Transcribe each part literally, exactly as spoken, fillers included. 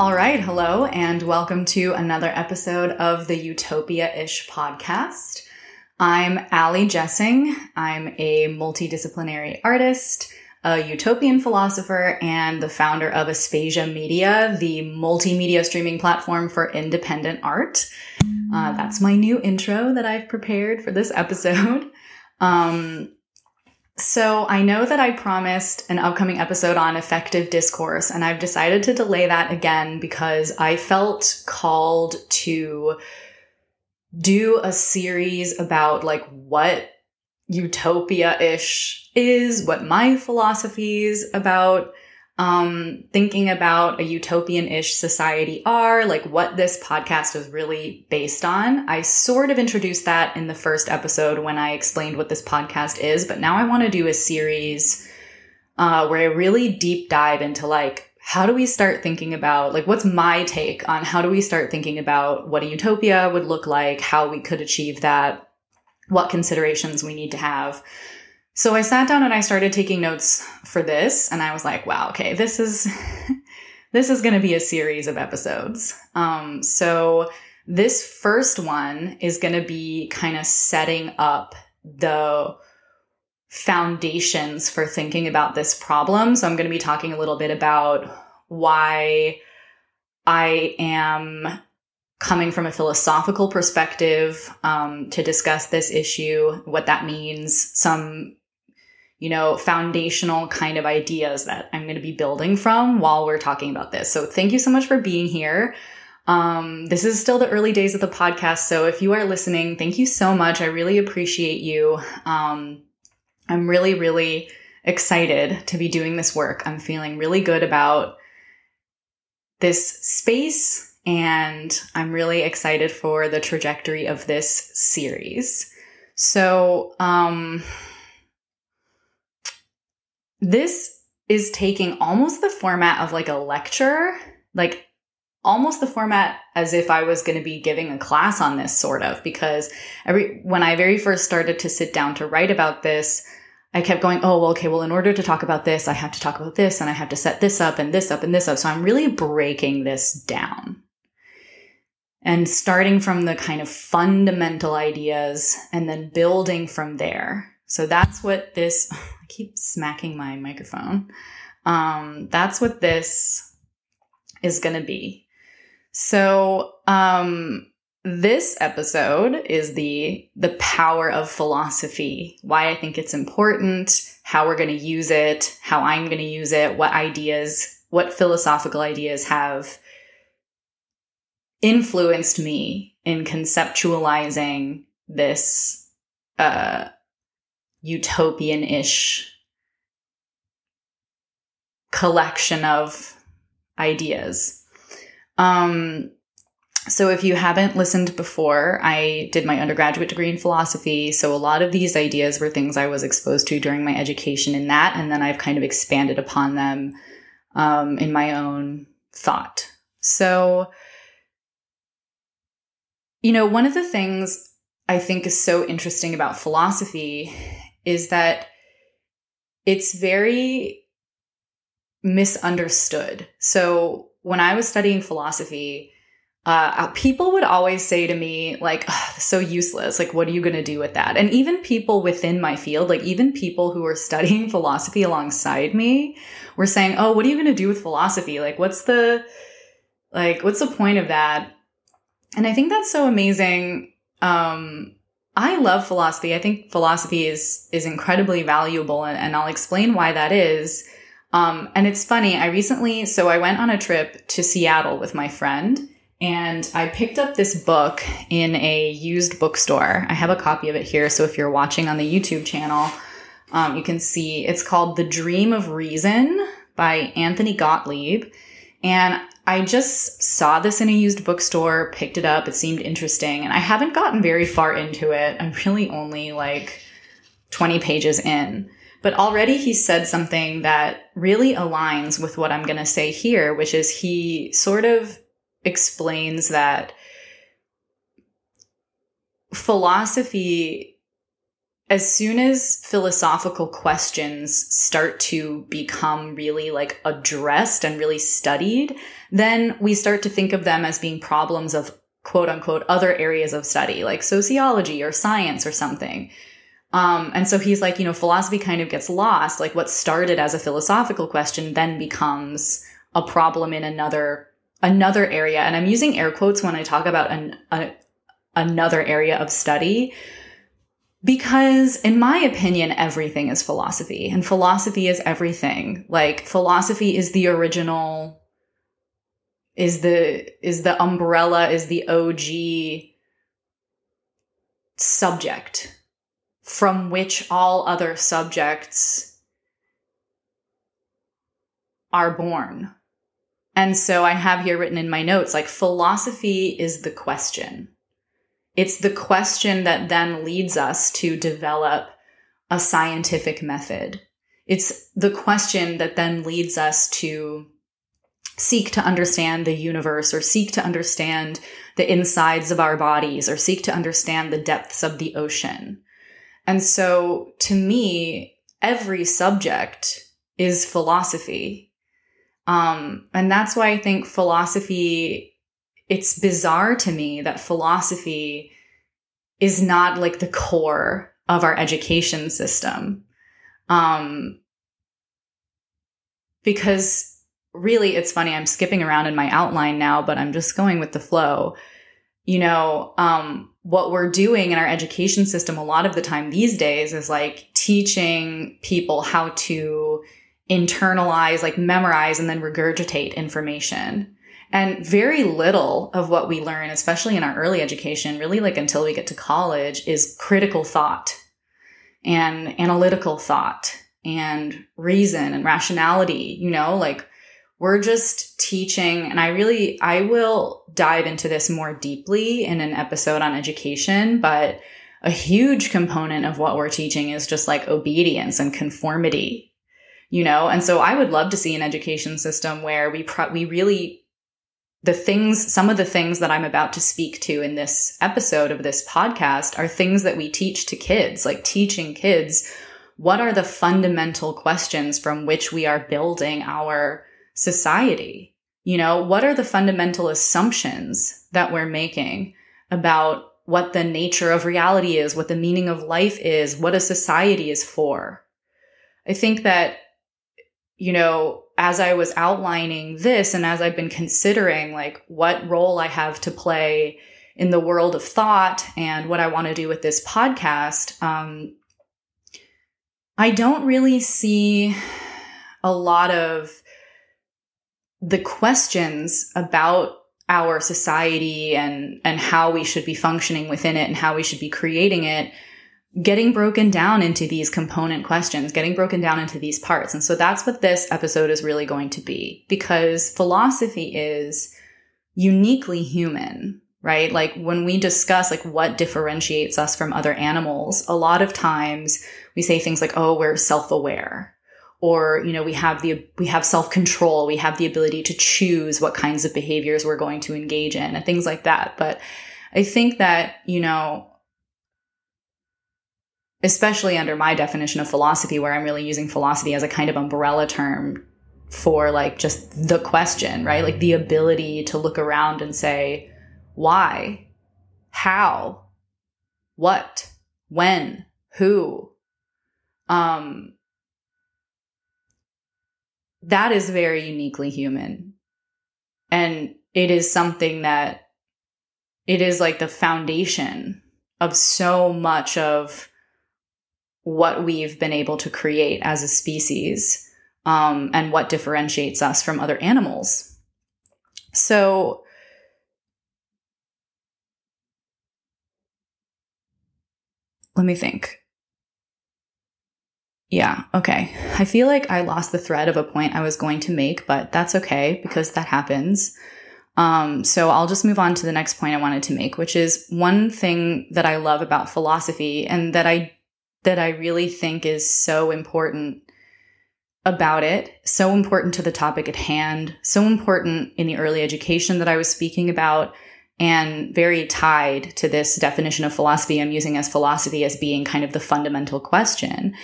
All right. Hello, and welcome to another episode of the Utopia-ish podcast. I'm Allie Jessing. I'm a multidisciplinary artist, a utopian philosopher, and the founder of Aspasia Media, the multimedia streaming platform for independent art. Uh, that's my new intro that I've prepared for this episode. Um, So I know that I promised an upcoming episode on effective discourse, and I've decided to delay that again because I felt called to do a series about like what utopia-ish is, what my philosophies about um, thinking about a utopian-ish society are, like what this podcast is really based on. I sort of introduced that in the first episode when I explained what this podcast is, but now I want to do a series uh, where I really deep dive into like, how do we start thinking about, like, what's my take on how do we start thinking about what a utopia would look like, how we could achieve that, what considerations we need to have. So I sat down and I started taking notes for this, and I was like, wow, okay, this is this is going to be a series of episodes. Um, so this first one is going to be kind of setting up the foundations for thinking about this problem. So I'm going to be talking a little bit about why I am coming from a philosophical perspective um, to discuss this issue, what that means, some you know, foundational kind of ideas that I'm going to be building from while we're talking about this. So thank you so much for being here. Um, this is still the early days of the podcast. So if you are listening, thank you so much. I really appreciate you. Um, I'm really, really excited to be doing this work. I'm feeling really good about this space, and I'm really excited for the trajectory of this series. So, um... this is taking almost the format of like a lecture, like almost the format as if I was going to be giving a class on this, sort of, because every when I very first started to sit down to write about this, I kept going, oh, well, okay, well, in order to talk about this, I have to talk about this, and I have to set this up and this up and this up. So I'm really breaking this down and starting from the kind of fundamental ideas and then building from there. So that's what this... keep smacking my microphone. Um, that's what this is going to be. So um, this episode is the the power of philosophy, why I think it's important, how we're going to use it, how I'm going to use it, what ideas, what philosophical ideas have influenced me in conceptualizing this uh utopian-ish collection of ideas. Um, so if you haven't listened before, I did my undergraduate degree in philosophy. So a lot of these ideas were things I was exposed to during my education in that, and then I've kind of expanded upon them um, in my own thought. So, you know, one of the things I think is so interesting about philosophy is that it's very misunderstood. So when I was studying philosophy, uh, people would always say to me, like, oh, so useless. Like, what are you going to do with that? And even people within my field, like even people who were studying philosophy alongside me were saying, oh, what are you going to do with philosophy? Like, what's the, like, what's the point of that? And I think that's so amazing. Um, I love philosophy. I think philosophy is, is incredibly valuable, and, and I'll explain why that is. Um, and it's funny. I recently, so I went on a trip to Seattle with my friend, and I picked up this book in a used bookstore. I have a copy of it here. So if you're watching on the YouTube channel, um, you can see it's called The Dream of Reason by Anthony Gottlieb. And I just saw this in a used bookstore, picked it up. It seemed interesting. And I haven't gotten very far into it. I'm really only like twenty pages in. But already he said something that really aligns with what I'm going to say here, which is he sort of explains that philosophy as soon as philosophical questions start to become really like addressed and really studied, then we start to think of them as being problems of quote unquote other areas of study, like sociology or science or something. Um, and so he's like, you know, philosophy kind of gets lost. Like what started as a philosophical question then becomes a problem in another, another area. And I'm using air quotes when I talk about an, a, another area of study, because in my opinion, everything is philosophy, and philosophy is everything. Like philosophy is the original, is the, is the umbrella, is the O G subject from which all other subjects are born. And so I have here written in my notes, like philosophy is the question. It's the question that then leads us to develop a scientific method. It's the question that then leads us to seek to understand the universe, or seek to understand the insides of our bodies, or seek to understand the depths of the ocean. And so to me, every subject is philosophy. Um, and that's why I think philosophy, it's bizarre to me that philosophy is not like the core of our education system. Um, because really, it's funny, I'm skipping around in my outline now, but I'm just going with the flow. You know, um, what we're doing in our education system a lot of the time these days is like teaching people how to internalize, like memorize, and then regurgitate information. And very little of what we learn, especially in our early education, really like until we get to college, is critical thought and analytical thought and reason and rationality. You know, like we're just teaching, and I really, I will dive into this more deeply in an episode on education, but a huge component of what we're teaching is just like obedience and conformity, you know? And so I would love to see an education system where we pro- we really... The things, some of the things that I'm about to speak to in this episode of this podcast are things that we teach to kids, like teaching kids what are the fundamental questions from which we are building our society? You know, what are the fundamental assumptions that we're making about what the nature of reality is, what the meaning of life is, what a society is for? I think that, you know, as I was outlining this and as I've been considering like what role I have to play in the world of thought and what I want to do with this podcast, um, I don't really see a lot of the questions about our society and, and how we should be functioning within it and how we should be creating it getting broken down into these component questions, getting broken down into these parts. And so that's what this episode is really going to be, because philosophy is uniquely human, right? Like when we discuss like what differentiates us from other animals, a lot of times we say things like, oh, we're self-aware, or, you know, we have the, we have self-control, we have the ability to choose what kinds of behaviors we're going to engage in and things like that. But I think that, you know, especially under my definition of philosophy, where I'm really using philosophy as a kind of umbrella term for like just the question, right? Like the ability to look around and say, why, how, what, when, who. Um, that is very uniquely human. And it is something that it is like the foundation of so much of what we've been able to create as a species, um, and what differentiates us from other animals. So let me think. Yeah. Okay. I feel like I lost the thread of a point I was going to make, but that's okay because that happens. Um, so I'll just move on to the next point I wanted to make, which is one thing that I love about philosophy and that I that I really think is so important about it, so important to the topic at hand, so important in the early education that I was speaking about, and very tied to this definition of philosophy I'm using as philosophy as being kind of the fundamental question.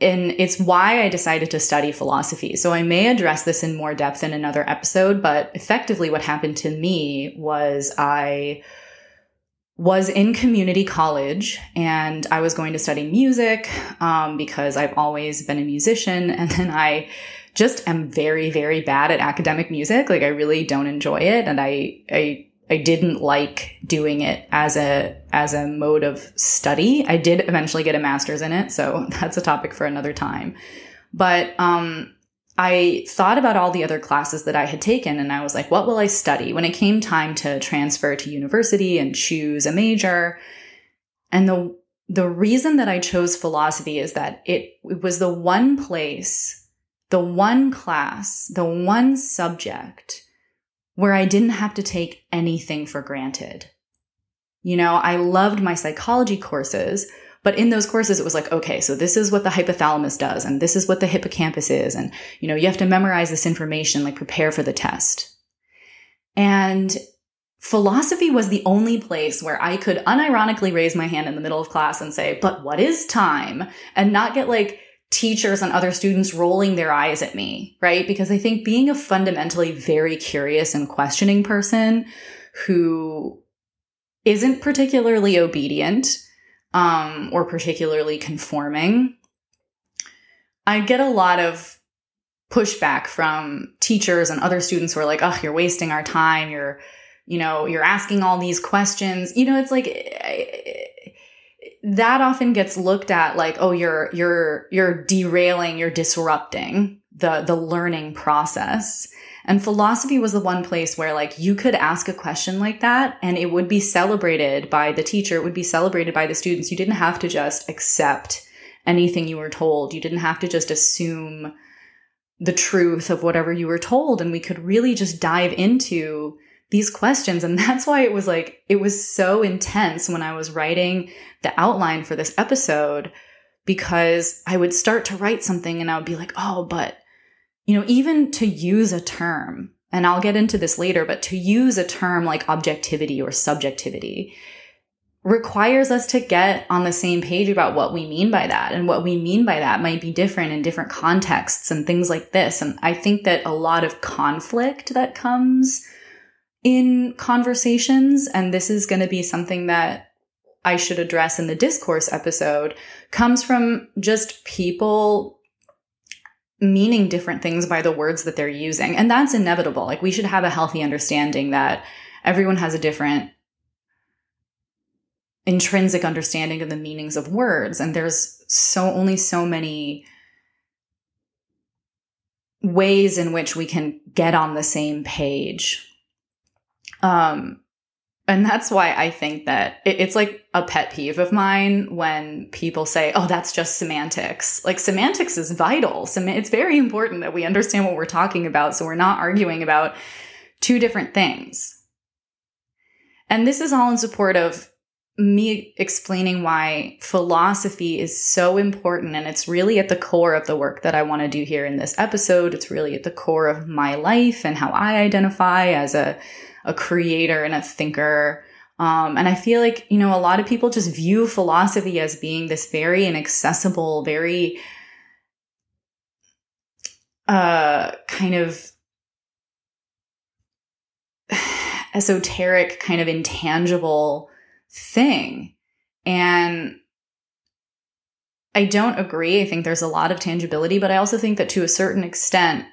And it's why I decided to study philosophy. So I may address this in more depth in another episode, but effectively what happened to me was I was in community college and I was going to study music um, because I've always been a musician. And then I just am very, very bad at academic music. Like I really don't enjoy it. And I, I, I didn't like doing it as a as a mode of study. I did eventually get a master's in it, so that's a topic for another time. But um, I thought about all the other classes that I had taken, and I was like, what will I study? When it came time to transfer to university and choose a major, and the the reason that I chose philosophy is that it, it was the one place, the one class, the one subject where I didn't have to take anything for granted. You know, I loved my psychology courses, but in those courses, it was like, okay, so this is what the hypothalamus does, and this is what the hippocampus is, and, you know, you have to memorize this information, like prepare for the test. And philosophy was the only place where I could unironically raise my hand in the middle of class and say, but what is time? And not get like teachers and other students rolling their eyes at me, right? Because I think being a fundamentally very curious and questioning person who isn't particularly obedient um, or particularly conforming, I get a lot of pushback from teachers and other students who are like, oh, you're wasting our time. You're, you know, you're asking all these questions. You know, it's like... I, that often gets looked at like, oh, you're, you're, you're derailing, you're disrupting the, the learning process. And philosophy was the one place where like you could ask a question like that and it would be celebrated by the teacher. It would be celebrated by the students. You didn't have to just accept anything you were told. You didn't have to just assume the truth of whatever you were told. And we could really just dive into these questions. And that's why it was like, it was so intense when I was writing the outline for this episode, because I would start to write something and I would be like, oh, but, you know, even to use a term, and I'll get into this later, but to use a term like objectivity or subjectivity requires us to get on the same page about what we mean by that. And what we mean by that might be different in different contexts and things like this. And I think that a lot of conflict that comes in conversations, and this is going to be something that I should address in the discourse episode, comes from just people meaning different things by the words that they're using. And that's inevitable. Like we should have a healthy understanding that everyone has a different intrinsic understanding of the meanings of words. And there's so only so many ways in which we can get on the same page. Um, and that's why I think that it, it's like a pet peeve of mine when people say, oh, that's just semantics. Like semantics is vital. Sem- it's very important that we understand what we're talking about. So we're not arguing about two different things. And this is all in support of me explaining why philosophy is so important. And it's really at the core of the work that I want to do here in this episode. It's really at the core of my life and how I identify as a a creator and a thinker. Um, and I feel like, you know, a lot of people just view philosophy as being this very inaccessible, very uh, kind of esoteric, kind of intangible thing. And I don't agree. I think there's a lot of tangibility, but I also think that to a certain extent,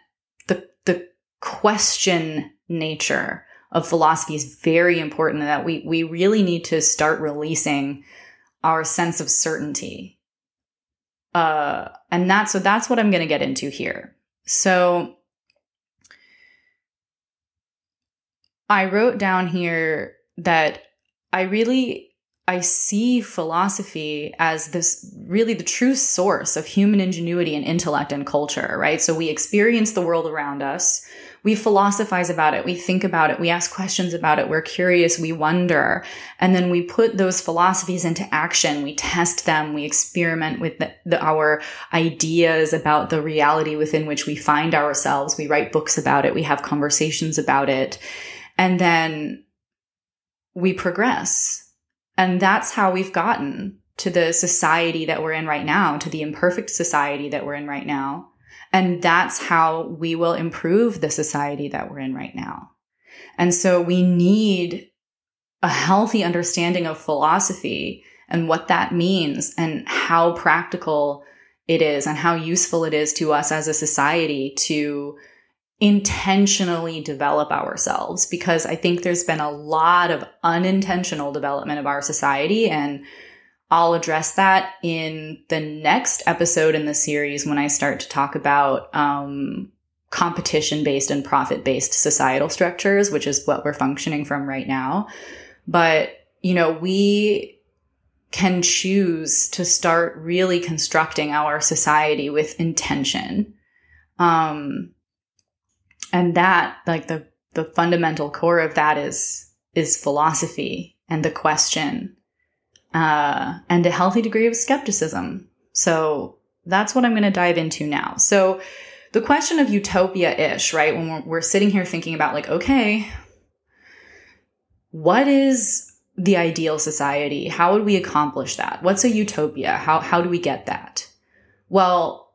the the question nature of philosophy is very important, that we we really need to start releasing our sense of certainty. Uh, and that's, so that's what I'm going to get into here. So I wrote down here that I really, I see philosophy as this really the true source of human ingenuity and intellect and culture, right? So we experience the world around us. We philosophize about it. We think about it. We ask questions about it. We're curious. We wonder. And then we put those philosophies into action. We test them. We experiment with the, the, our ideas about the reality within which we find ourselves. We write books about it. We have conversations about it. And then we progress. And that's how we've gotten to the society that we're in right now, to the imperfect society that we're in right now. And that's how we will improve the society that we're in right now. And so we need a healthy understanding of philosophy and what that means and how practical it is and how useful it is to us as a society to intentionally develop ourselves. Because I think there's been a lot of unintentional development of our society, and I'll address that in the next episode in the series when I start to talk about um, competition-based and profit-based societal structures, which is what we're functioning from right now. But, you know, we can choose to start really constructing our society with intention. Um, and that, like the, the fundamental core of that is, is philosophy and the question. Uh, and a healthy degree of skepticism. So that's what I'm going to dive into now. So the question of utopia-ish, right? When we're, we're sitting here thinking about like, okay, what is the ideal society? How would we accomplish that? What's a utopia? How, how do we get that? Well,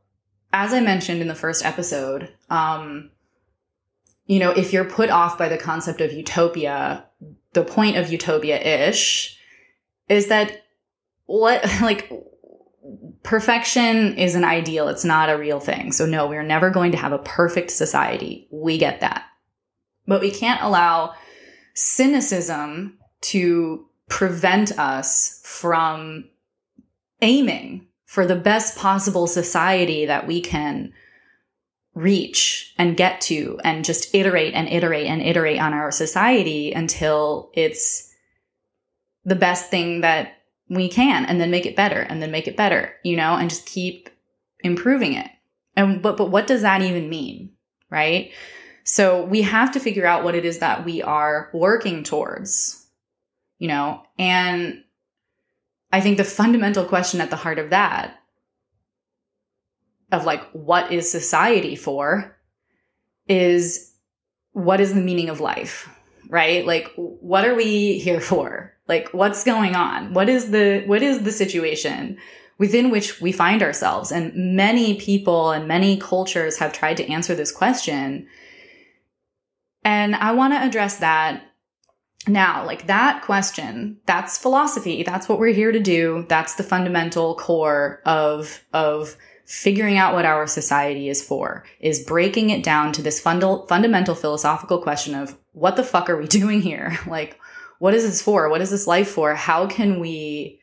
as I mentioned in the first episode, um, you know, if you're put off by the concept of utopia, the point of utopia-ish is that what, like, perfection is an ideal. It's not a real thing. So no, we're never going to have a perfect society. We get that. But we can't allow cynicism to prevent us from aiming for the best possible society that we can reach and get to, and just iterate and iterate and iterate on our society until it's the best thing that we can, and then make it better and then make it better, you know, and just keep improving it. And, but, but what does that even mean? Right? So we have to figure out what it is that we are working towards, you know, and I think the fundamental question at the heart of that, of like, what is society for, is what is the meaning of life, right? Like, what are we here for? Like, what's going on? What is the, what is the situation within which we find ourselves? And many people and many cultures have tried to answer this question. And I want to address that now. Like, that question, that's philosophy. That's what we're here to do. That's the fundamental core of, of figuring out what our society is for, is breaking it down to this fundal, fundamental philosophical question of what the fuck are we doing here? Like, what is this for? What is this life for? How can we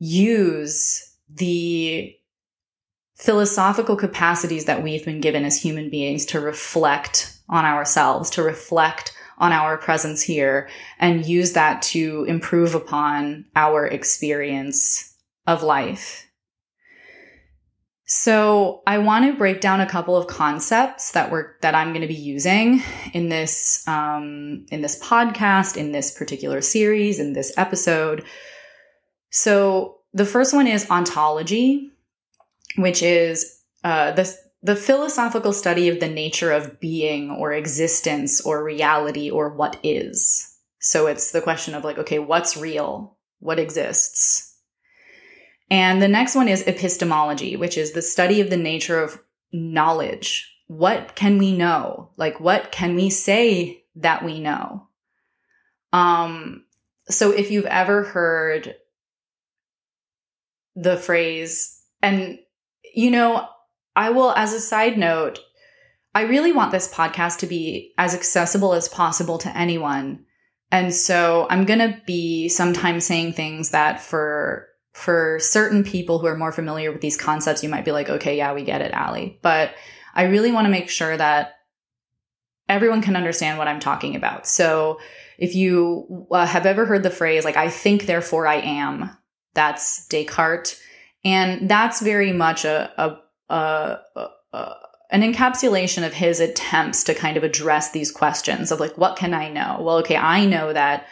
use the philosophical capacities that we've been given as human beings to reflect on ourselves, to reflect on our presence here, and use that to improve upon our experience of life? So I want to break down a couple of concepts that we're, that I'm going to be using in this, um, in this podcast, in this particular series, in this episode. So the first one is ontology, which is, uh, the, the philosophical study of the nature of being or existence or reality or what is. So it's the question of like, okay, what's real? What exists? And the next one is epistemology, which is the study of the nature of knowledge. What can we know? Like, what can we say that we know? Um, so if you've ever heard the phrase, and, you know, I will, as a side note, I really want this podcast to be as accessible as possible to anyone. And so I'm going to be sometimes saying things that for... for certain people who are more familiar with these concepts, you might be like, okay, yeah, we get it, Allie. But I really want to make sure that everyone can understand what I'm talking about. So if you uh, have ever heard the phrase, like, I think, therefore I am, that's Descartes. And that's very much a, a, a, a an encapsulation of his attempts to kind of address these questions of like, what can I know? Well, okay, I know that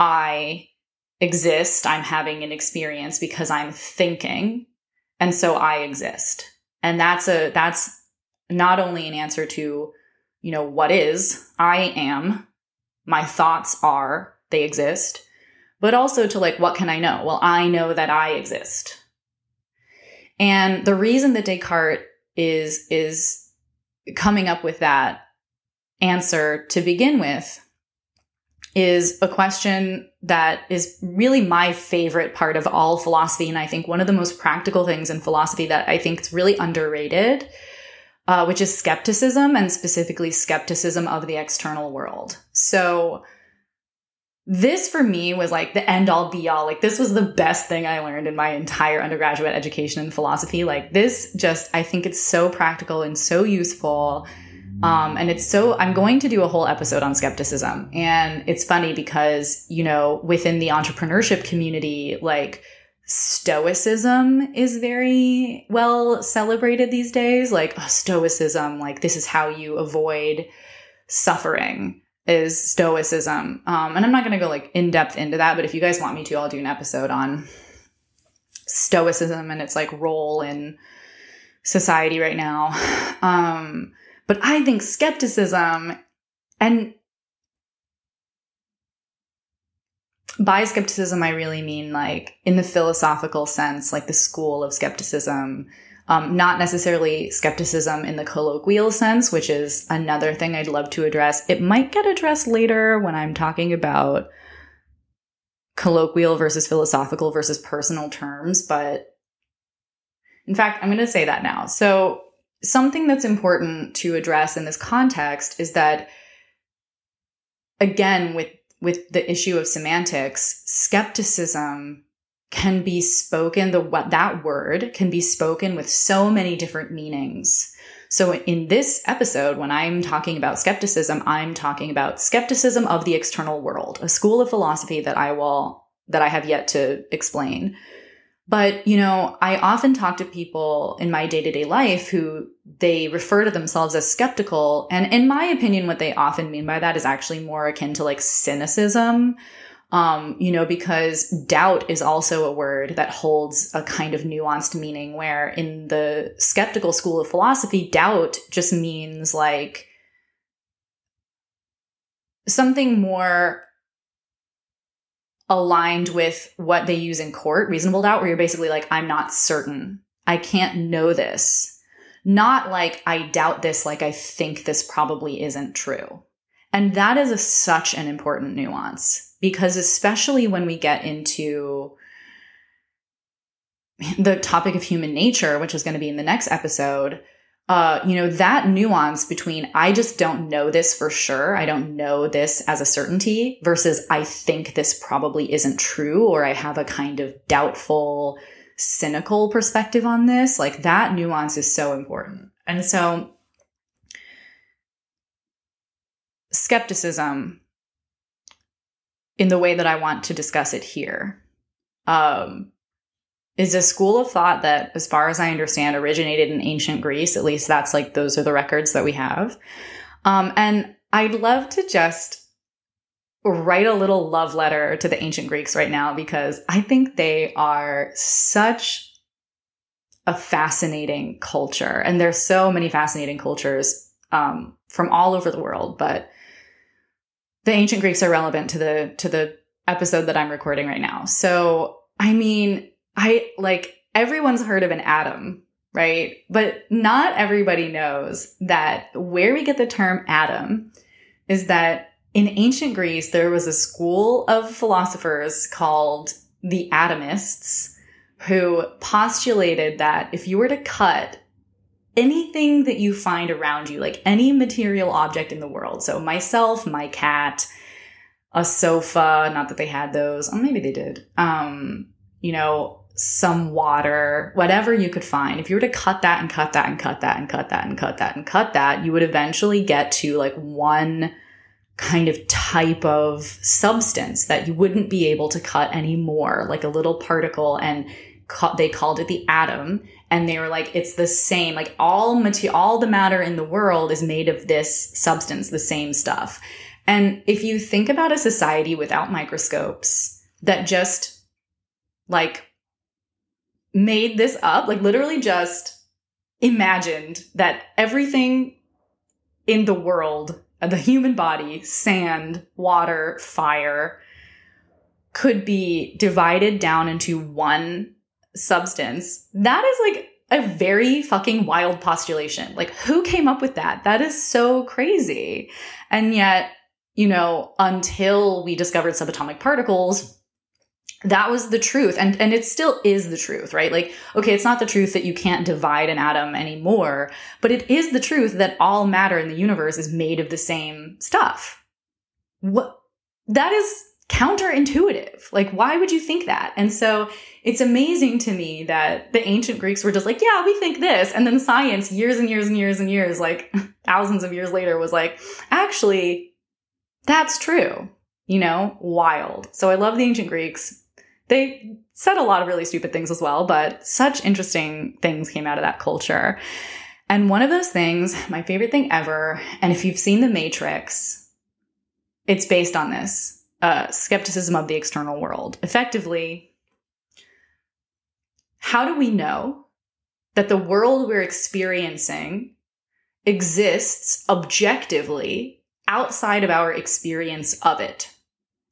I exist, I'm having an experience because I'm thinking, and so I exist. And that's a that's not only an answer to, you know, what is, I am, my thoughts are, they exist, but also to like, what can I know? Well, I know that I exist. And the reason that Descartes is, is coming up with that answer to begin with is a question that is really my favorite part of all philosophy. And I think one of the most practical things in philosophy that I think is really underrated, uh, which is skepticism, and specifically skepticism of the external world. So this for me was like the end all be all. Like this was the best thing I learned in my entire undergraduate education in philosophy. Like this just, I think it's so practical and so useful. Um, and it's so, I'm going to do a whole episode on skepticism. And it's funny because, you know, within the entrepreneurship community, like stoicism is very well celebrated these days. Like oh, stoicism, like this is how you avoid suffering, is stoicism. Um, and I'm not going to go like in depth into that, but if you guys want me to, I'll do an episode on stoicism and its like role in society right now. Um, But I think skepticism, and by skepticism, I really mean like in the philosophical sense, like the school of skepticism, um, not necessarily skepticism in the colloquial sense, which is another thing I'd love to address. It might get addressed later when I'm talking about colloquial versus philosophical versus personal terms. But in fact, I'm going to say that now. So something that's important to address in this context is that, again, with, with the issue of semantics, skepticism can be spoken, the what that word can be spoken with so many different meanings. So in this episode, when I'm talking about skepticism, I'm talking about skepticism of the external world, a school of philosophy that I will, that I have yet to explain. But, you know, I often talk to people in my day-to-day life who they refer to themselves as skeptical. And in my opinion, what they often mean by that is actually more akin to like cynicism, um, you know, because doubt is also a word that holds a kind of nuanced meaning, where in the skeptical school of philosophy, doubt just means like something more aligned with what they use in court, reasonable doubt, where you're basically like, I'm not certain. I can't know this. Not like I doubt this, like I think this probably isn't true. And that is a, such an important nuance, because especially when we get into the topic of human nature, which is going to be in the next episode, uh, you know, that nuance between I just don't know this for sure, I don't know this as a certainty, versus I think this probably isn't true, or I have a kind of doubtful, cynical perspective on this. Like that nuance is so important. And so skepticism, in the way that I want to discuss it here, um, is a school of thought that, as far as I understand, originated in ancient Greece. At least that's like, those are the records that we have. Um, and I'd love to just write a little love letter to the ancient Greeks right now, because I think they are such a fascinating culture. And there's so many fascinating cultures um, from all over the world, but the ancient Greeks are relevant to the, to the episode that I'm recording right now. So, I mean, I like everyone's heard of an atom, right? But not everybody knows that where we get the term atom is that in ancient Greece, there was a school of philosophers called the atomists who postulated that if you were to cut anything that you find around you, like any material object in the world, so myself, my cat, a sofa, not that they had those, oh, maybe they did, um, you know, some water, whatever you could find. If you were to cut that and cut that and cut that and cut that and cut that and cut that, you would eventually get to like one kind of type of substance that you wouldn't be able to cut anymore, like a little particle. And ca- they called it the atom. And they were like, it's the same, like all material, all the matter in the world is made of this substance, the same stuff. And if you think about a society without microscopes that just like made this up, like literally just imagined that everything in the world, the human body, sand, water, fire, could be divided down into one substance, that is like a very fucking wild postulation. Like, who came up with that? That is so crazy. And yet, you know, until we discovered subatomic particles, that was the truth. And, and it still is the truth, right? Like, okay, it's not the truth that you can't divide an atom anymore, but it is the truth that all matter in the universe is made of the same stuff. What? That is counterintuitive. Like, why would you think that? And so it's amazing to me that the ancient Greeks were just like, yeah, we think this. And then science years and years and years and years, like thousands of years later, was like, actually, that's true. You know, wild. So I love the ancient Greeks. They said a lot of really stupid things as well, but such interesting things came out of that culture. And one of those things, my favorite thing ever, and if you've seen The Matrix, it's based on this. Uh, skepticism of the external world. Effectively, how do we know that the world we're experiencing exists objectively outside of our experience of it?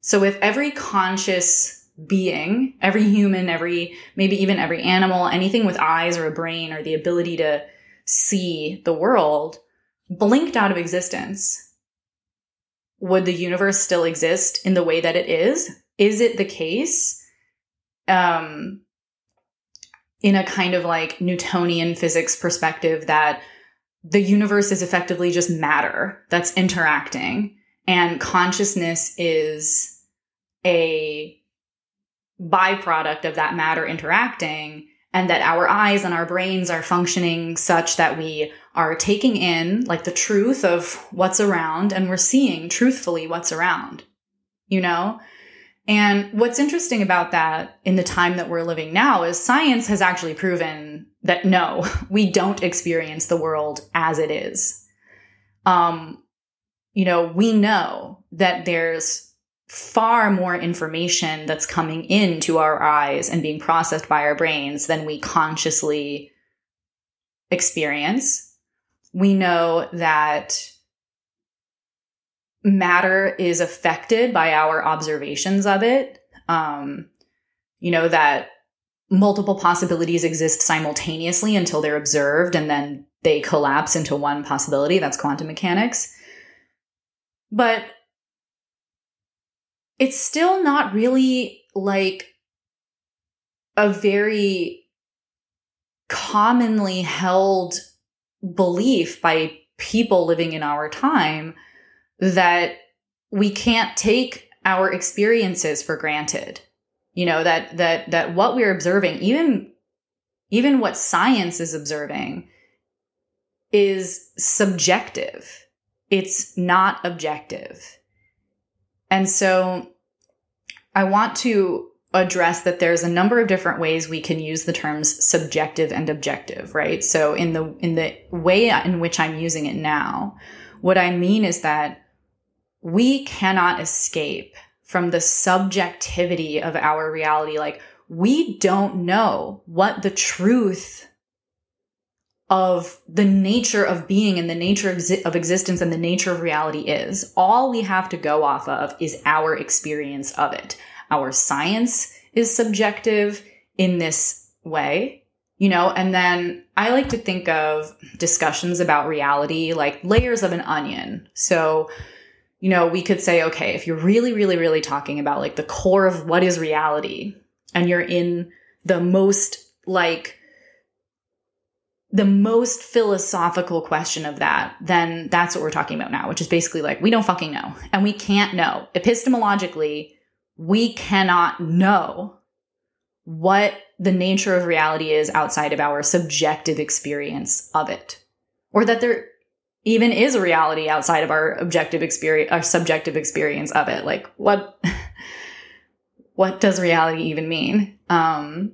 So with every conscious being, every human, every, maybe even every animal, anything with eyes or a brain or the ability to see the world, blinked out of existence, would the universe still exist in the way that it is? Is it the case, um, in a kind of like Newtonian physics perspective, that the universe is effectively just matter that's interacting, and consciousness is a byproduct of that matter interacting, and that our eyes and our brains are functioning such that we are taking in like the truth of what's around, and we're seeing truthfully what's around, you know? And what's interesting about that in the time that we're living now is science has actually proven that no, we don't experience the world as it is. Um, you know, we know that there's far more information that's coming into our eyes and being processed by our brains than we consciously experience. We know that matter is affected by our observations of it. Um, you know, that multiple possibilities exist simultaneously until they're observed, and then they collapse into one possibility. That's quantum mechanics. But it's still not really like a very commonly held belief by people living in our time that we can't take our experiences for granted. You know, that that that what we're observing, even even what science is observing, is subjective. It's not objective. And so I want to address that there's a number of different ways we can use the terms subjective and objective, right? So in the in the way in which I'm using it now, what I mean is that we cannot escape from the subjectivity of our reality. Like, we don't know what the truth of the nature of being and the nature of, of existence and the nature of reality is. All we have to go off of is our experience of it. Our science is subjective in this way, you know, and then I like to think of discussions about reality like layers of an onion. So, you know, we could say, okay, if you're really, really, really talking about like the core of what is reality, and you're in the most like the most philosophical question of that, then that's what we're talking about now, which is basically like, we don't fucking know, and we can't know. Epistemologically, we cannot know what the nature of reality is outside of our subjective experience of it, or that there even is a reality outside of our objective experience, our subjective experience of it. Like, what, what does reality even mean? Um,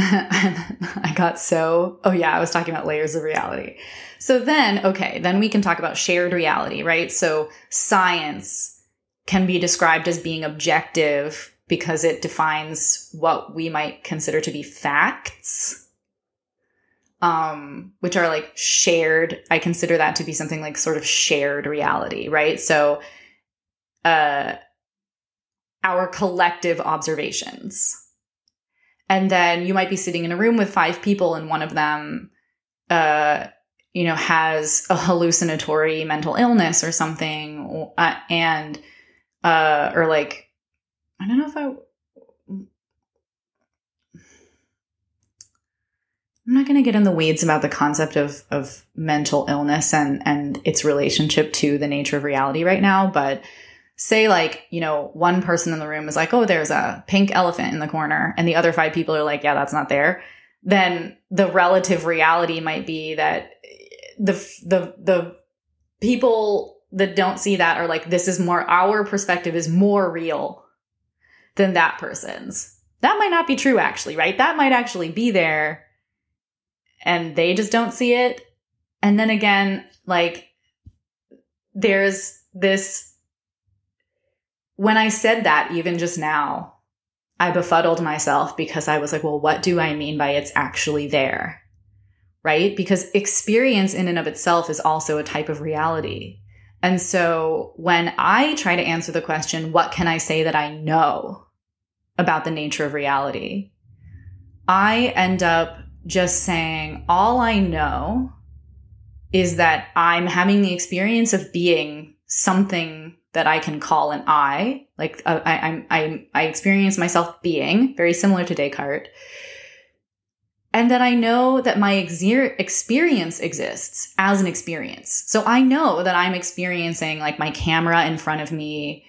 I got so, oh yeah, I was talking about layers of reality. So then, okay, then we can talk about shared reality, right? So science can be described as being objective because it defines what we might consider to be facts, um, which are like shared. I consider that to be something like sort of shared reality, right? So uh, our collective observations. And then you might be sitting in a room with five people and one of them, uh, you know, has a hallucinatory mental illness or something. Uh, and, uh, or like, I don't know if I, I'm not going to get in the weeds about the concept of, of mental illness and, and its relationship to the nature of reality right now. But say like, you know, one person in the room is like, oh, there's a pink elephant in the corner. And the other five people are like, yeah, that's not there. Then the relative reality might be that the, the, the people that don't see that are like, this is more, our perspective is more real than that person's. That might not be true actually, right? That might actually be there. And they just don't see it. And then again, like, there's this, when I said that even just now, I befuddled myself because I was like, well, what do I mean by it's actually there, right? Because experience in and of itself is also a type of reality. And so when I try to answer the question, what can I say that I know about the nature of reality, I end up just saying, all I know is that I'm having the experience of being something that I can call an I. Like uh, I, I, I, I experience myself being, very similar to Descartes. And that I know that my ex- experience exists as an experience. So I know that I'm experiencing like my camera in front of me,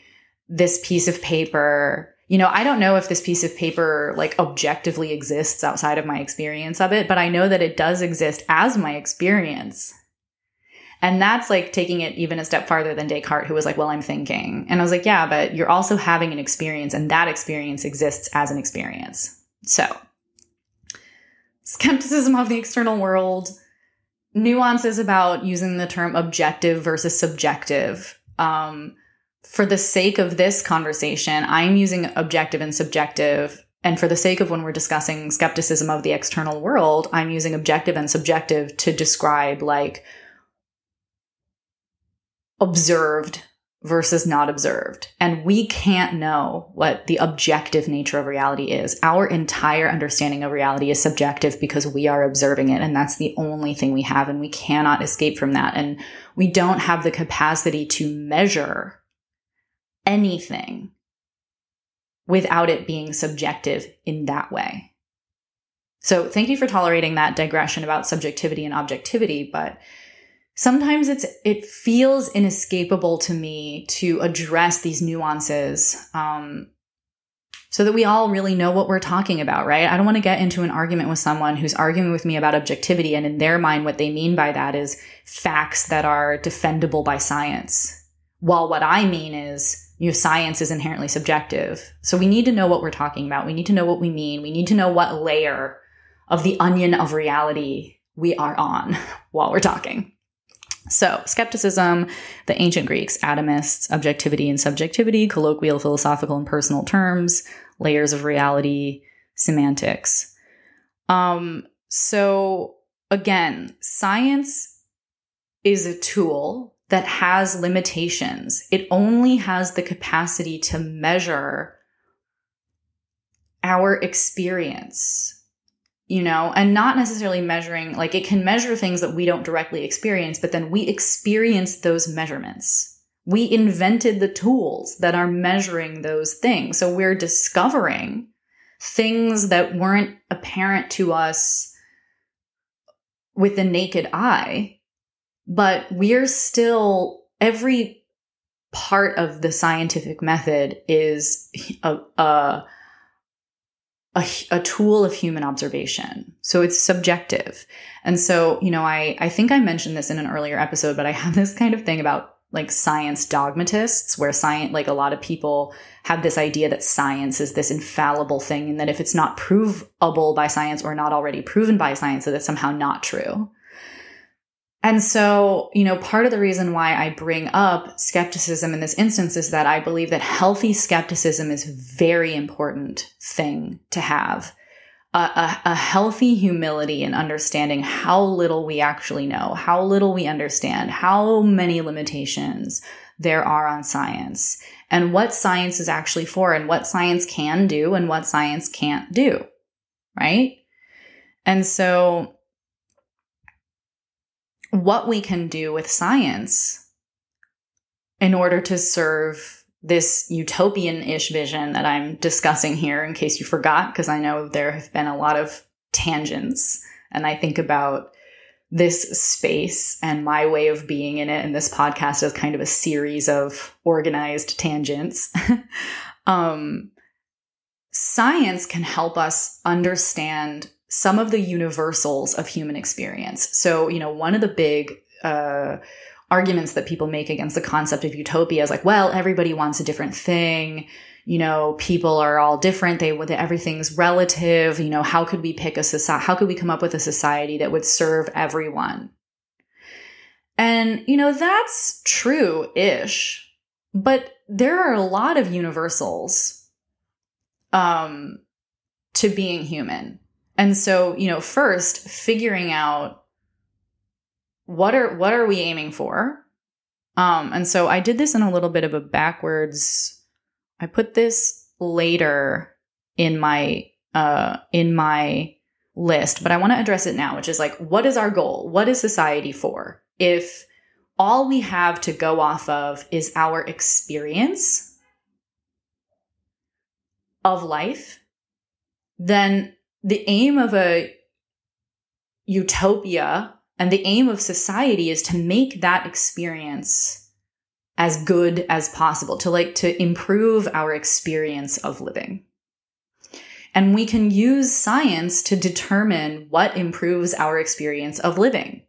this piece of paper. You know, I don't know if this piece of paper like objectively exists outside of my experience of it, but I know that it does exist as my experience. And that's like taking it even a step farther than Descartes, who was like, well, I'm thinking. And I was like, yeah, but you're also having an experience, and that experience exists as an experience. So skepticism of the external world, nuances about using the term objective versus subjective. Um, For the sake of this conversation, I'm using objective and subjective. And for the sake of when we're discussing skepticism of the external world, I'm using objective and subjective to describe like observed versus not observed. And we can't know what the objective nature of reality is. Our entire understanding of reality is subjective because we are observing it. And that's the only thing we have. And we cannot escape from that. And we don't have the capacity to measure anything without it being subjective in that way. So thank you for tolerating that digression about subjectivity and objectivity, but sometimes it's it feels inescapable to me to address these nuances um, so that we all really know what we're talking about, right? I don't want to get into an argument with someone who's arguing with me about objectivity, and in their mind, what they mean by that is facts that are defendable by science. While what I mean is, you know, science is inherently subjective. So we need to know what we're talking about. We need to know what we mean. We need to know what layer of the onion of reality we are on while we're talking. So skepticism, the ancient Greeks, atomists, objectivity and subjectivity, colloquial, philosophical, and personal terms, layers of reality, semantics. Um, so again, science is a tool that has limitations. It only has the capacity to measure our experience, you know, and not necessarily measuring, like it can measure things that we don't directly experience, but then we experience those measurements. We invented the tools that are measuring those things. So we're discovering things that weren't apparent to us with the naked eye. But we're still, every part of the scientific method is a, a, a, a tool of human observation. So it's subjective. And so, you know, I, I think I mentioned this in an earlier episode, but I have this kind of thing about like science dogmatists, where science, like a lot of people have this idea that science is this infallible thing, and that if it's not provable by science or not already proven by science, that it's somehow not true. And so, you know, part of the reason why I bring up skepticism in this instance is that I believe that healthy skepticism is a very important thing to have. a, a healthy humility in understanding how little we actually know, how little we understand, how many limitations there are on science, and what science is actually for, and what science can do and what science can't do, right? And so what we can do with science in order to serve this utopian-ish vision that I'm discussing here, in case you forgot, because I know there have been a lot of tangents, and I think about this space and my way of being in it, and this podcast is kind of a series of organized tangents. um, science can help us understand some of the universals of human experience. So, you know, one of the big uh, arguments that people make against the concept of utopia is like, well, everybody wants a different thing. You know, people are all different. They, everything's relative. You know, how could we pick a society? How could we come up with a society that would serve everyone? And, you know, that's true-ish, but there are a lot of universals um, to being human. And so, you know, first figuring out what are, what are we aiming for? Um, and so I did this in a little bit of a backwards, I put this later in my uh, in my list, but I want to address it now, which is like, what is our goal? What is society for? If all we have to go off of is our experience of life, then the aim of a utopia and the aim of society is to make that experience as good as possible, to like to improve our experience of living. And we can use science to determine what improves our experience of living.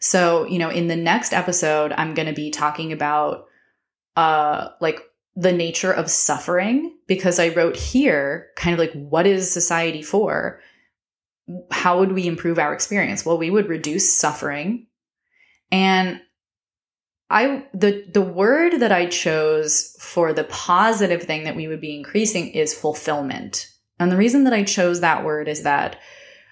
So, you know, in the next episode, I'm going to be talking about uh, like the nature of suffering, because I wrote here kind of like, what is society for? How would we improve our experience? Well, we would reduce suffering. And I the the word that I chose for the positive thing that we would be increasing is fulfillment. And the reason that I chose that word is that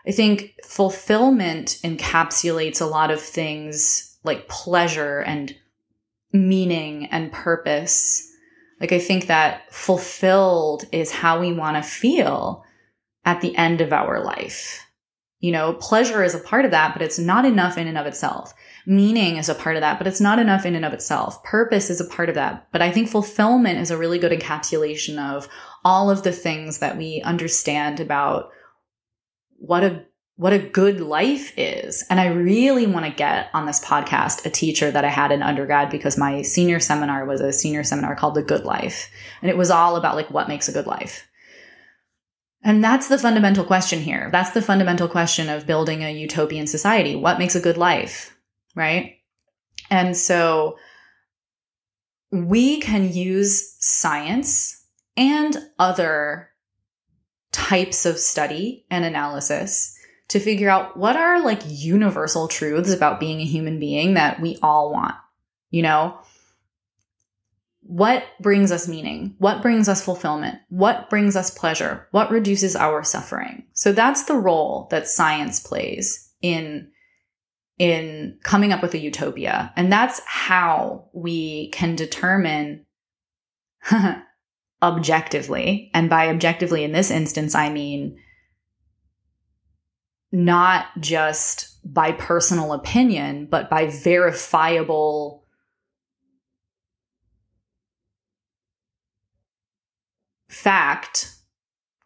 I think fulfillment encapsulates a lot of things like pleasure and meaning and purpose. Like, I think that fulfilled is how we want to feel at the end of our life. You know, pleasure is a part of that, but it's not enough in and of itself. Meaning is a part of that, but it's not enough in and of itself. Purpose is a part of that. But I think fulfillment is a really good encapsulation of all of the things that we understand about what a what a good life is. And I really want to get on this podcast a teacher that I had in undergrad, because my senior seminar was a senior seminar called The Good Life. And it was all about like what makes a good life. And that's the fundamental question here. That's the fundamental question of building a utopian society. What makes a good life, right? And so we can use science and other types of study and analysis to figure out what are like universal truths about being a human being that we all want, you know? What brings us meaning? What brings us fulfillment? What brings us pleasure? What reduces our suffering? So that's the role that science plays in, in coming up with a utopia. And that's how we can determine objectively. And by objectively in this instance, I mean not just by personal opinion, but by verifiable fact,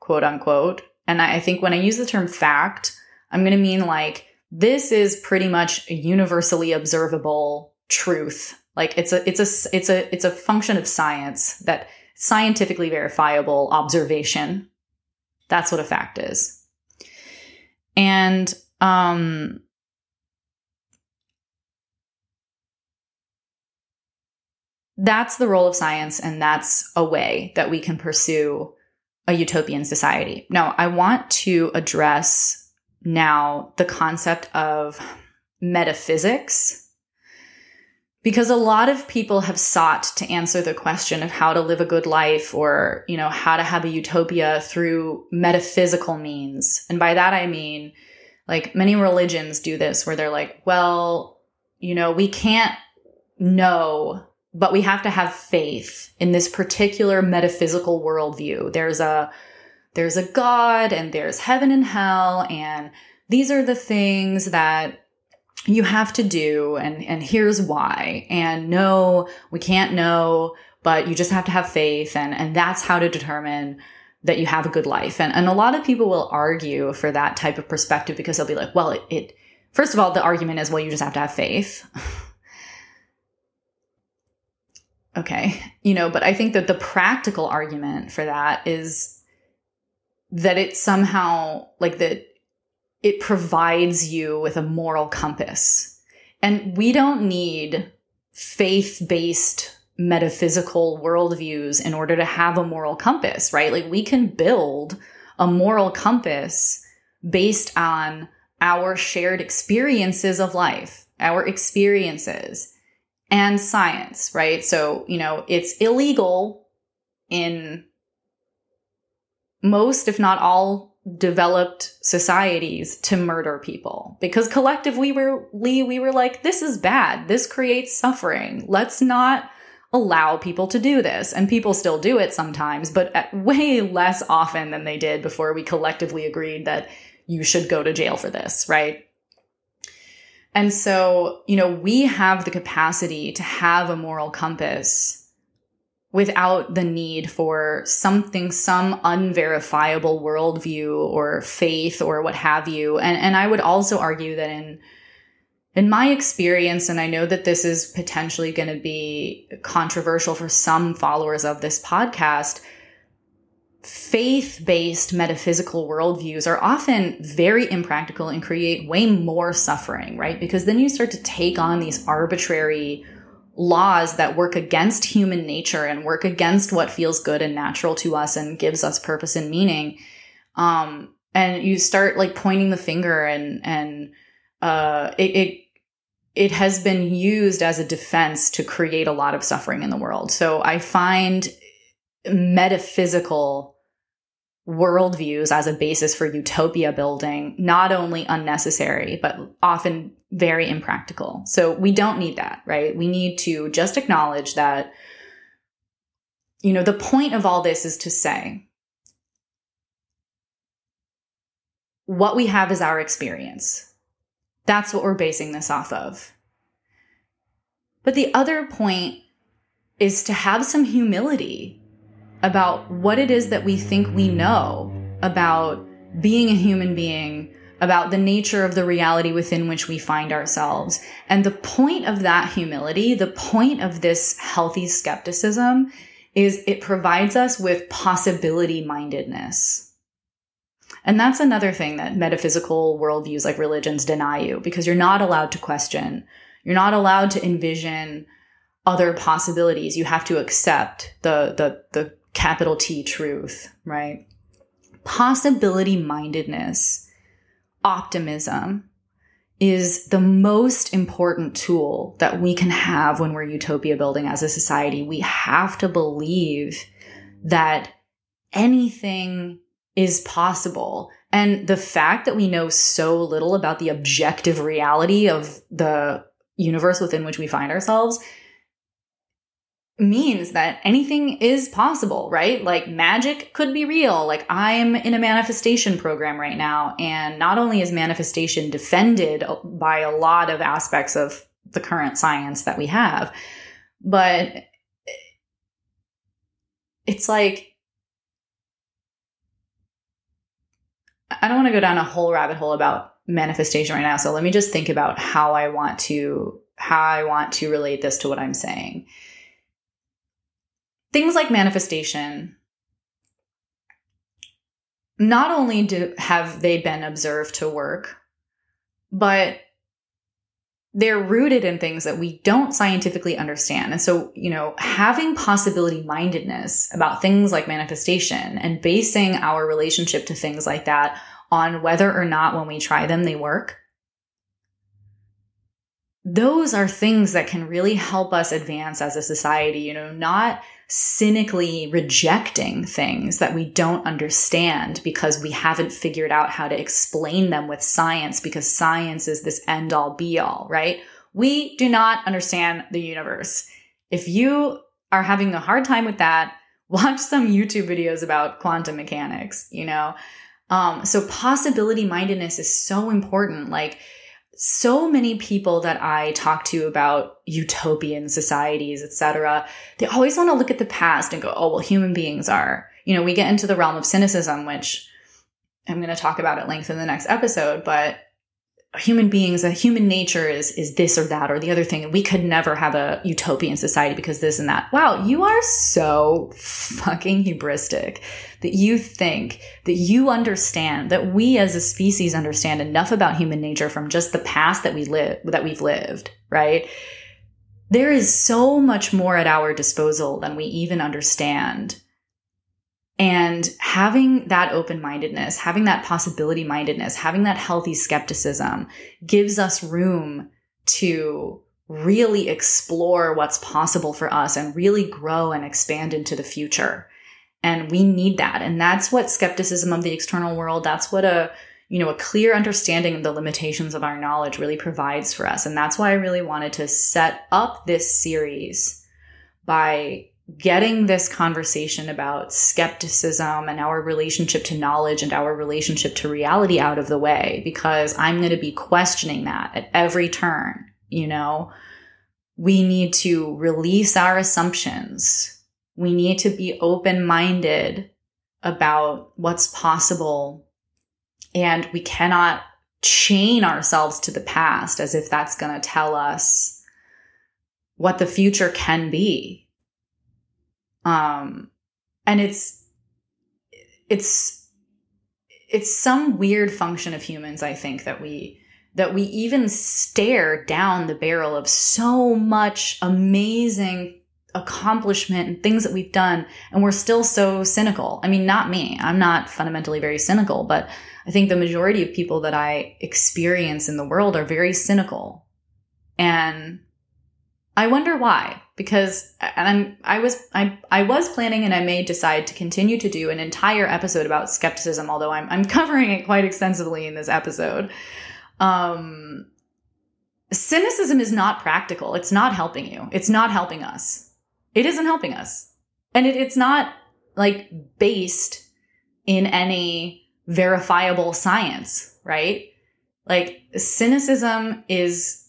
quote unquote. And I think when I use the term fact, I'm going to mean like, this is pretty much a universally observable truth. Like it's a, it's a, it's a, it's a function of science, that scientifically verifiable observation. That's what a fact is. And, um, that's the role of science, and that's a way that we can pursue a utopian society. Now, I want to address now the concept of metaphysics, Because a lot of people have sought to answer the question of how to live a good life, or, you know, how to have a utopia through metaphysical means. And by that, I mean, like, many religions do this where they're like, well, you know, we can't know, but we have to have faith in this particular metaphysical worldview. There's a, there's a God, and there's heaven and hell, and these are the things that you have to do, and, and here's why. And no, we can't know, but you just have to have faith, and, and that's how to determine that you have a good life. And, and a lot of people will argue for that type of perspective, because they'll be like, well, it, it first of all, the argument is, well, you just have to have faith. Okay. You know, but I think that the practical argument for that is that it somehow, like, that it provides you with a moral compass. And we don't need faith-based metaphysical worldviews in order to have a moral compass, right? Like, we can build a moral compass based on our shared experiences of life, our experiences and science, right? So, you know, it's illegal in most, if not all, developed societies to murder people, because collectively we were, we were like, this is bad. This creates suffering. Let's not allow people to do this. And people still do it sometimes, but at way less often than they did before we collectively agreed that you should go to jail for this, right? And so, you know, we have the capacity to have a moral compass without the need for something, some unverifiable worldview or faith or what have you. And and I would also argue that in In my experience, and I know that this is potentially going to be controversial for some followers of this podcast, faith-based metaphysical worldviews are often very impractical and create way more suffering, right? Because then you start to take on these arbitrary laws that work against human nature and work against what feels good and natural to us and gives us purpose and meaning. Um, and you start, like, pointing the finger, and, and, uh, it, it, it has been used as a defense to create a lot of suffering in the world. So I find metaphysical worldviews as a basis for utopia building not only unnecessary, but often very impractical. So we don't need that, right? We need to just acknowledge that, you know, the point of all this is to say, what we have is our experience. That's what we're basing this off of. But the other point is to have some humility about what it is that we think we know about being a human being, about the nature of the reality within which we find ourselves. And the point of that humility, the point of this healthy skepticism, is it provides us with possibility-mindedness. And that's another thing that metaphysical worldviews like religions deny you, because you're not allowed to question. You're not allowed to envision other possibilities. You have to accept the, the, the capital T truth, right? Possibility-mindedness, optimism, is the most important tool that we can have when we're utopia building as a society. We have to believe that anything is possible. And the fact that we know so little about the objective reality of the universe within which we find ourselves means that anything is possible, right? Like, magic could be real. Like, I'm in a manifestation program right now, and not only is manifestation defended by a lot of aspects of the current science that we have, but it's like, I don't want to go down a whole rabbit hole about manifestation right now. So let me just think about how I want to, how I want to relate this to what I'm saying. Things like manifestation, not only do, have they been observed to work, but they're rooted in things that we don't scientifically understand. And so, you know, having possibility-mindedness about things like manifestation and basing our relationship to things like that on whether or not when we try them, they work. those are things that can really help us advance as a society, you know, not cynically rejecting things that we don't understand because we haven't figured out how to explain them with science, because science is this end all be all, right? We do not understand the universe. If you are having a hard time with that, watch some YouTube videos about quantum mechanics, you know? Um, so possibility mindedness is so important. Like, so many people that I talk to about utopian societies, et cetera, they always want to look at the past and go, oh, well, human beings are, you know, we get into the realm of cynicism, which I'm going to talk about at length in the next episode, but human beings, a human nature is, is this or that or the other thing. And we could never have a utopian society because this and that. Wow. You are so fucking hubristic that you think that you understand, that we as a species understand enough about human nature from just the past that we live, that we've lived, right? There is so much more at our disposal than we even understand. And having that open-mindedness, having that possibility-mindedness, having that healthy skepticism gives us room to really explore what's possible for us and really grow and expand into the future. And we need that. And that's what skepticism of the external world, that's what a, you know, a clear understanding of the limitations of our knowledge really provides for us. And that's why I really wanted to set up this series by getting this conversation about skepticism and our relationship to knowledge and our relationship to reality out of the way, because I'm going to be questioning that at every turn. You know, we need to release our assumptions. We need to be open-minded about what's possible, and we cannot chain ourselves to the past as if that's going to tell us what the future can be. Um, and it's, it's, it's some weird function of humans, I think, that we, that we even stare down the barrel of so much amazing accomplishment and things that we've done. And we're still so cynical. I mean, not me, I'm not fundamentally very cynical, but I think the majority of people that I experience in the world are very cynical. And I wonder why. Because and I'm, I was I I was planning, and I may decide to continue to do an entire episode about skepticism, although I'm I'm covering it quite extensively in this episode. Um, cynicism is not practical. It's not helping you. It's not helping us. It isn't helping us, and it, it's not like based in any verifiable science, right? Like, cynicism is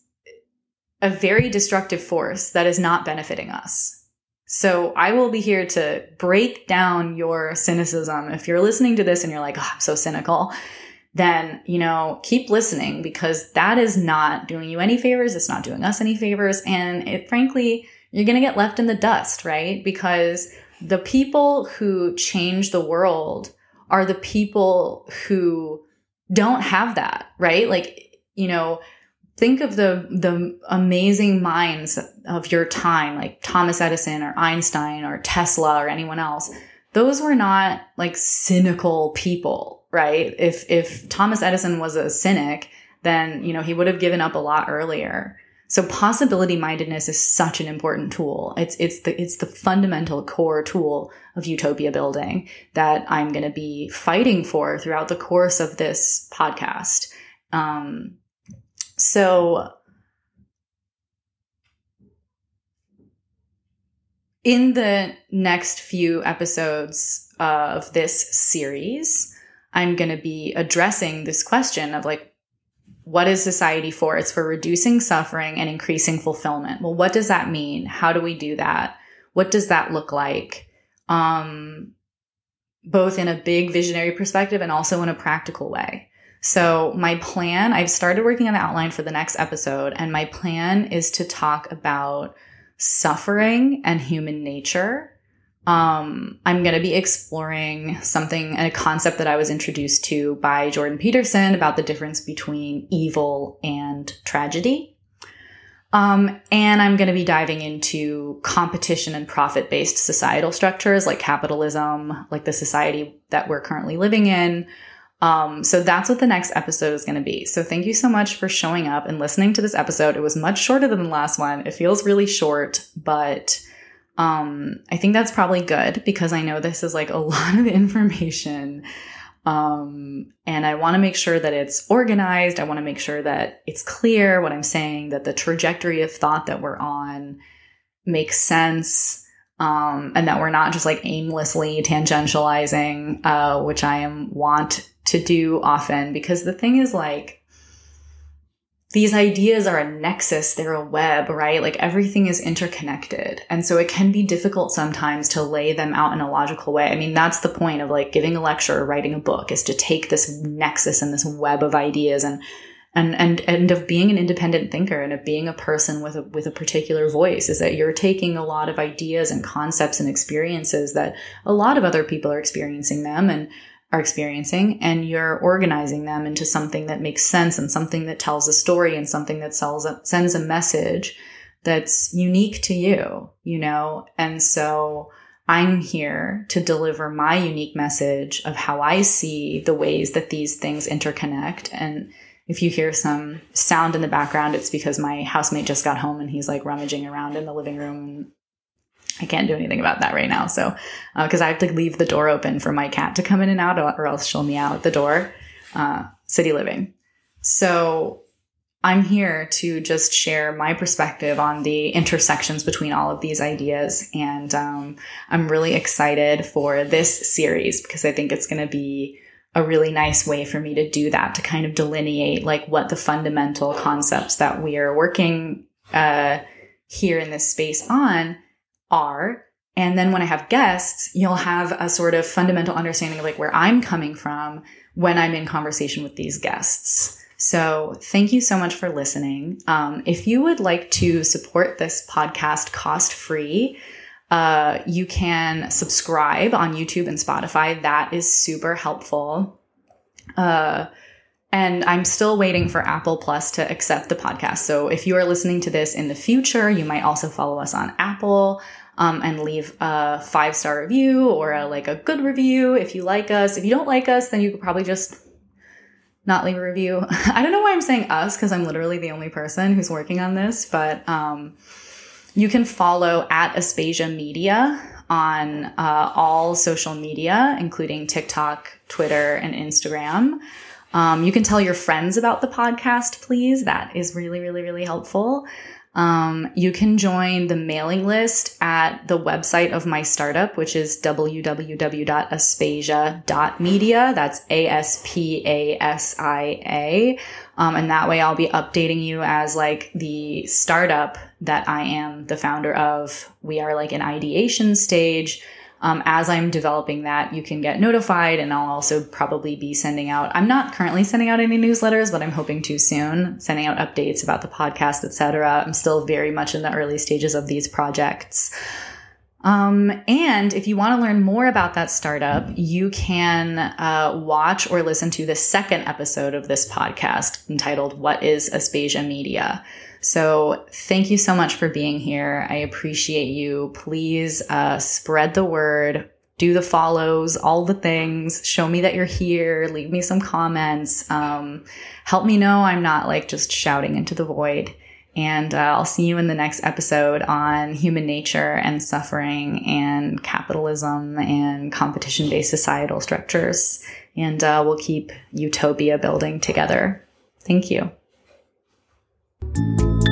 a very destructive force that is not benefiting us. So I will be here to break down your cynicism. If you're listening to this and you're like, oh, I'm so cynical, then, you know, keep listening, because that is not doing you any favors. It's not doing us any favors. And it, frankly, you're going to get left in the dust, right? Because the people who change the world are the people who don't have that, right? Like, you know, think of the the amazing minds of your time, like Thomas Edison or Einstein or Tesla or anyone else. Those were not like cynical people, right? If if Thomas Edison was a cynic, then, you know, he would have given up a lot earlier. So possibility mindedness is such an important tool. It's it's the it's the fundamental core tool of utopia building that I'm going to be fighting for throughout the course of this podcast. Um So in the next few episodes of this series, I'm going to be addressing this question of, like, what is society for? It's for reducing suffering and increasing fulfillment. Well, what does that mean? How do we do that? What does that look like? Um, both in a big visionary perspective and also in a practical way. So my plan, I've started working on the outline for the next episode, and my plan is to talk about suffering and human nature. Um, I'm going to be exploring something, a concept that I was introduced to by Jordan Peterson about the difference between evil and tragedy. Um, and I'm going to be diving into competition and profit-based societal structures like capitalism, like the society that we're currently living in. Um, so that's what the next episode is going to be. So thank you so much for showing up and listening to this episode. It was much shorter than the last one. It feels really short, but um, I think that's probably good because I know this is like a lot of information. Um, and I want to make sure that it's organized. I want to make sure that it's clear what I'm saying, that the trajectory of thought that we're on makes sense. Um, and that we're not just like aimlessly tangentializing, uh, which I am want to do often, because the thing is like, these ideas are a nexus, they're a web, right? Like everything is interconnected. And so it can be difficult sometimes to lay them out in a logical way. I mean, that's the point of like giving a lecture or writing a book, is to take this nexus and this web of ideas and And, and, and of being an independent thinker and of being a person with a, with a particular voice, is that you're taking a lot of ideas and concepts and experiences that a lot of other people are experiencing them and are experiencing, and you're organizing them into something that makes sense and something that tells a story and something that sells a, sends a message that's unique to you, you know? And so I'm here to deliver my unique message of how I see the ways that these things interconnect. And if you hear some sound in the background, it's because my housemate just got home and he's like rummaging around in the living room. I can't do anything about that right now. So, uh, cause I have to leave the door open for my cat to come in and out, or else she'll meow at the door, uh, city living. So I'm here to just share my perspective on the intersections between all of these ideas. And, um, I'm really excited for this series because I think it's going to be a really nice way for me to do that, to kind of delineate like what the fundamental concepts that we are working uh, here in this space on are. And then when I have guests, you'll have a sort of fundamental understanding of like where I'm coming from when I'm in conversation with these guests. So thank you so much for listening. Um, if you would like to support this podcast cost-free, Uh, you can subscribe on YouTube and Spotify. That is super helpful. Uh, and I'm still waiting for Apple Plus to accept the podcast. So if you are listening to this in the future, you might also follow us on Apple, um, and leave a five-star review or a, like a good review if you like us. If you don't like us, then you could probably just not leave a review. I don't know why I'm saying us, because I'm literally the only person who's working on this, but, um, you can follow at Aspasia Media on uh, all social media, including TikTok, Twitter, and Instagram. Um, you can tell your friends about the podcast, please. That is really, really, really helpful. Um, you can join the mailing list at the website of my startup, which is w w w dot aspasia dot media. That's A S P A S I A. Um, and that way I'll be updating you as like the startup that I am the founder of. We are like an ideation stage. Um, as I'm developing that, you can get notified, and I'll also probably be sending out, I'm not currently sending out any newsletters, but I'm hoping to soon, sending out updates about the podcast, et cetera. I'm still very much in the early stages of these projects. Um, and if you want to learn more about that startup, you can uh, watch or listen to the second episode of this podcast entitled What is Aspasia Media? So thank you so much for being here. I appreciate you. Please uh, spread the word, do the follows, all the things. Show me that you're here. Leave me some comments. Um, help me know I'm not like just shouting into the void. And uh, I'll see you in the next episode on human nature and suffering and capitalism and competition-based societal structures. And uh, we'll keep utopia building together. Thank you. Thank you.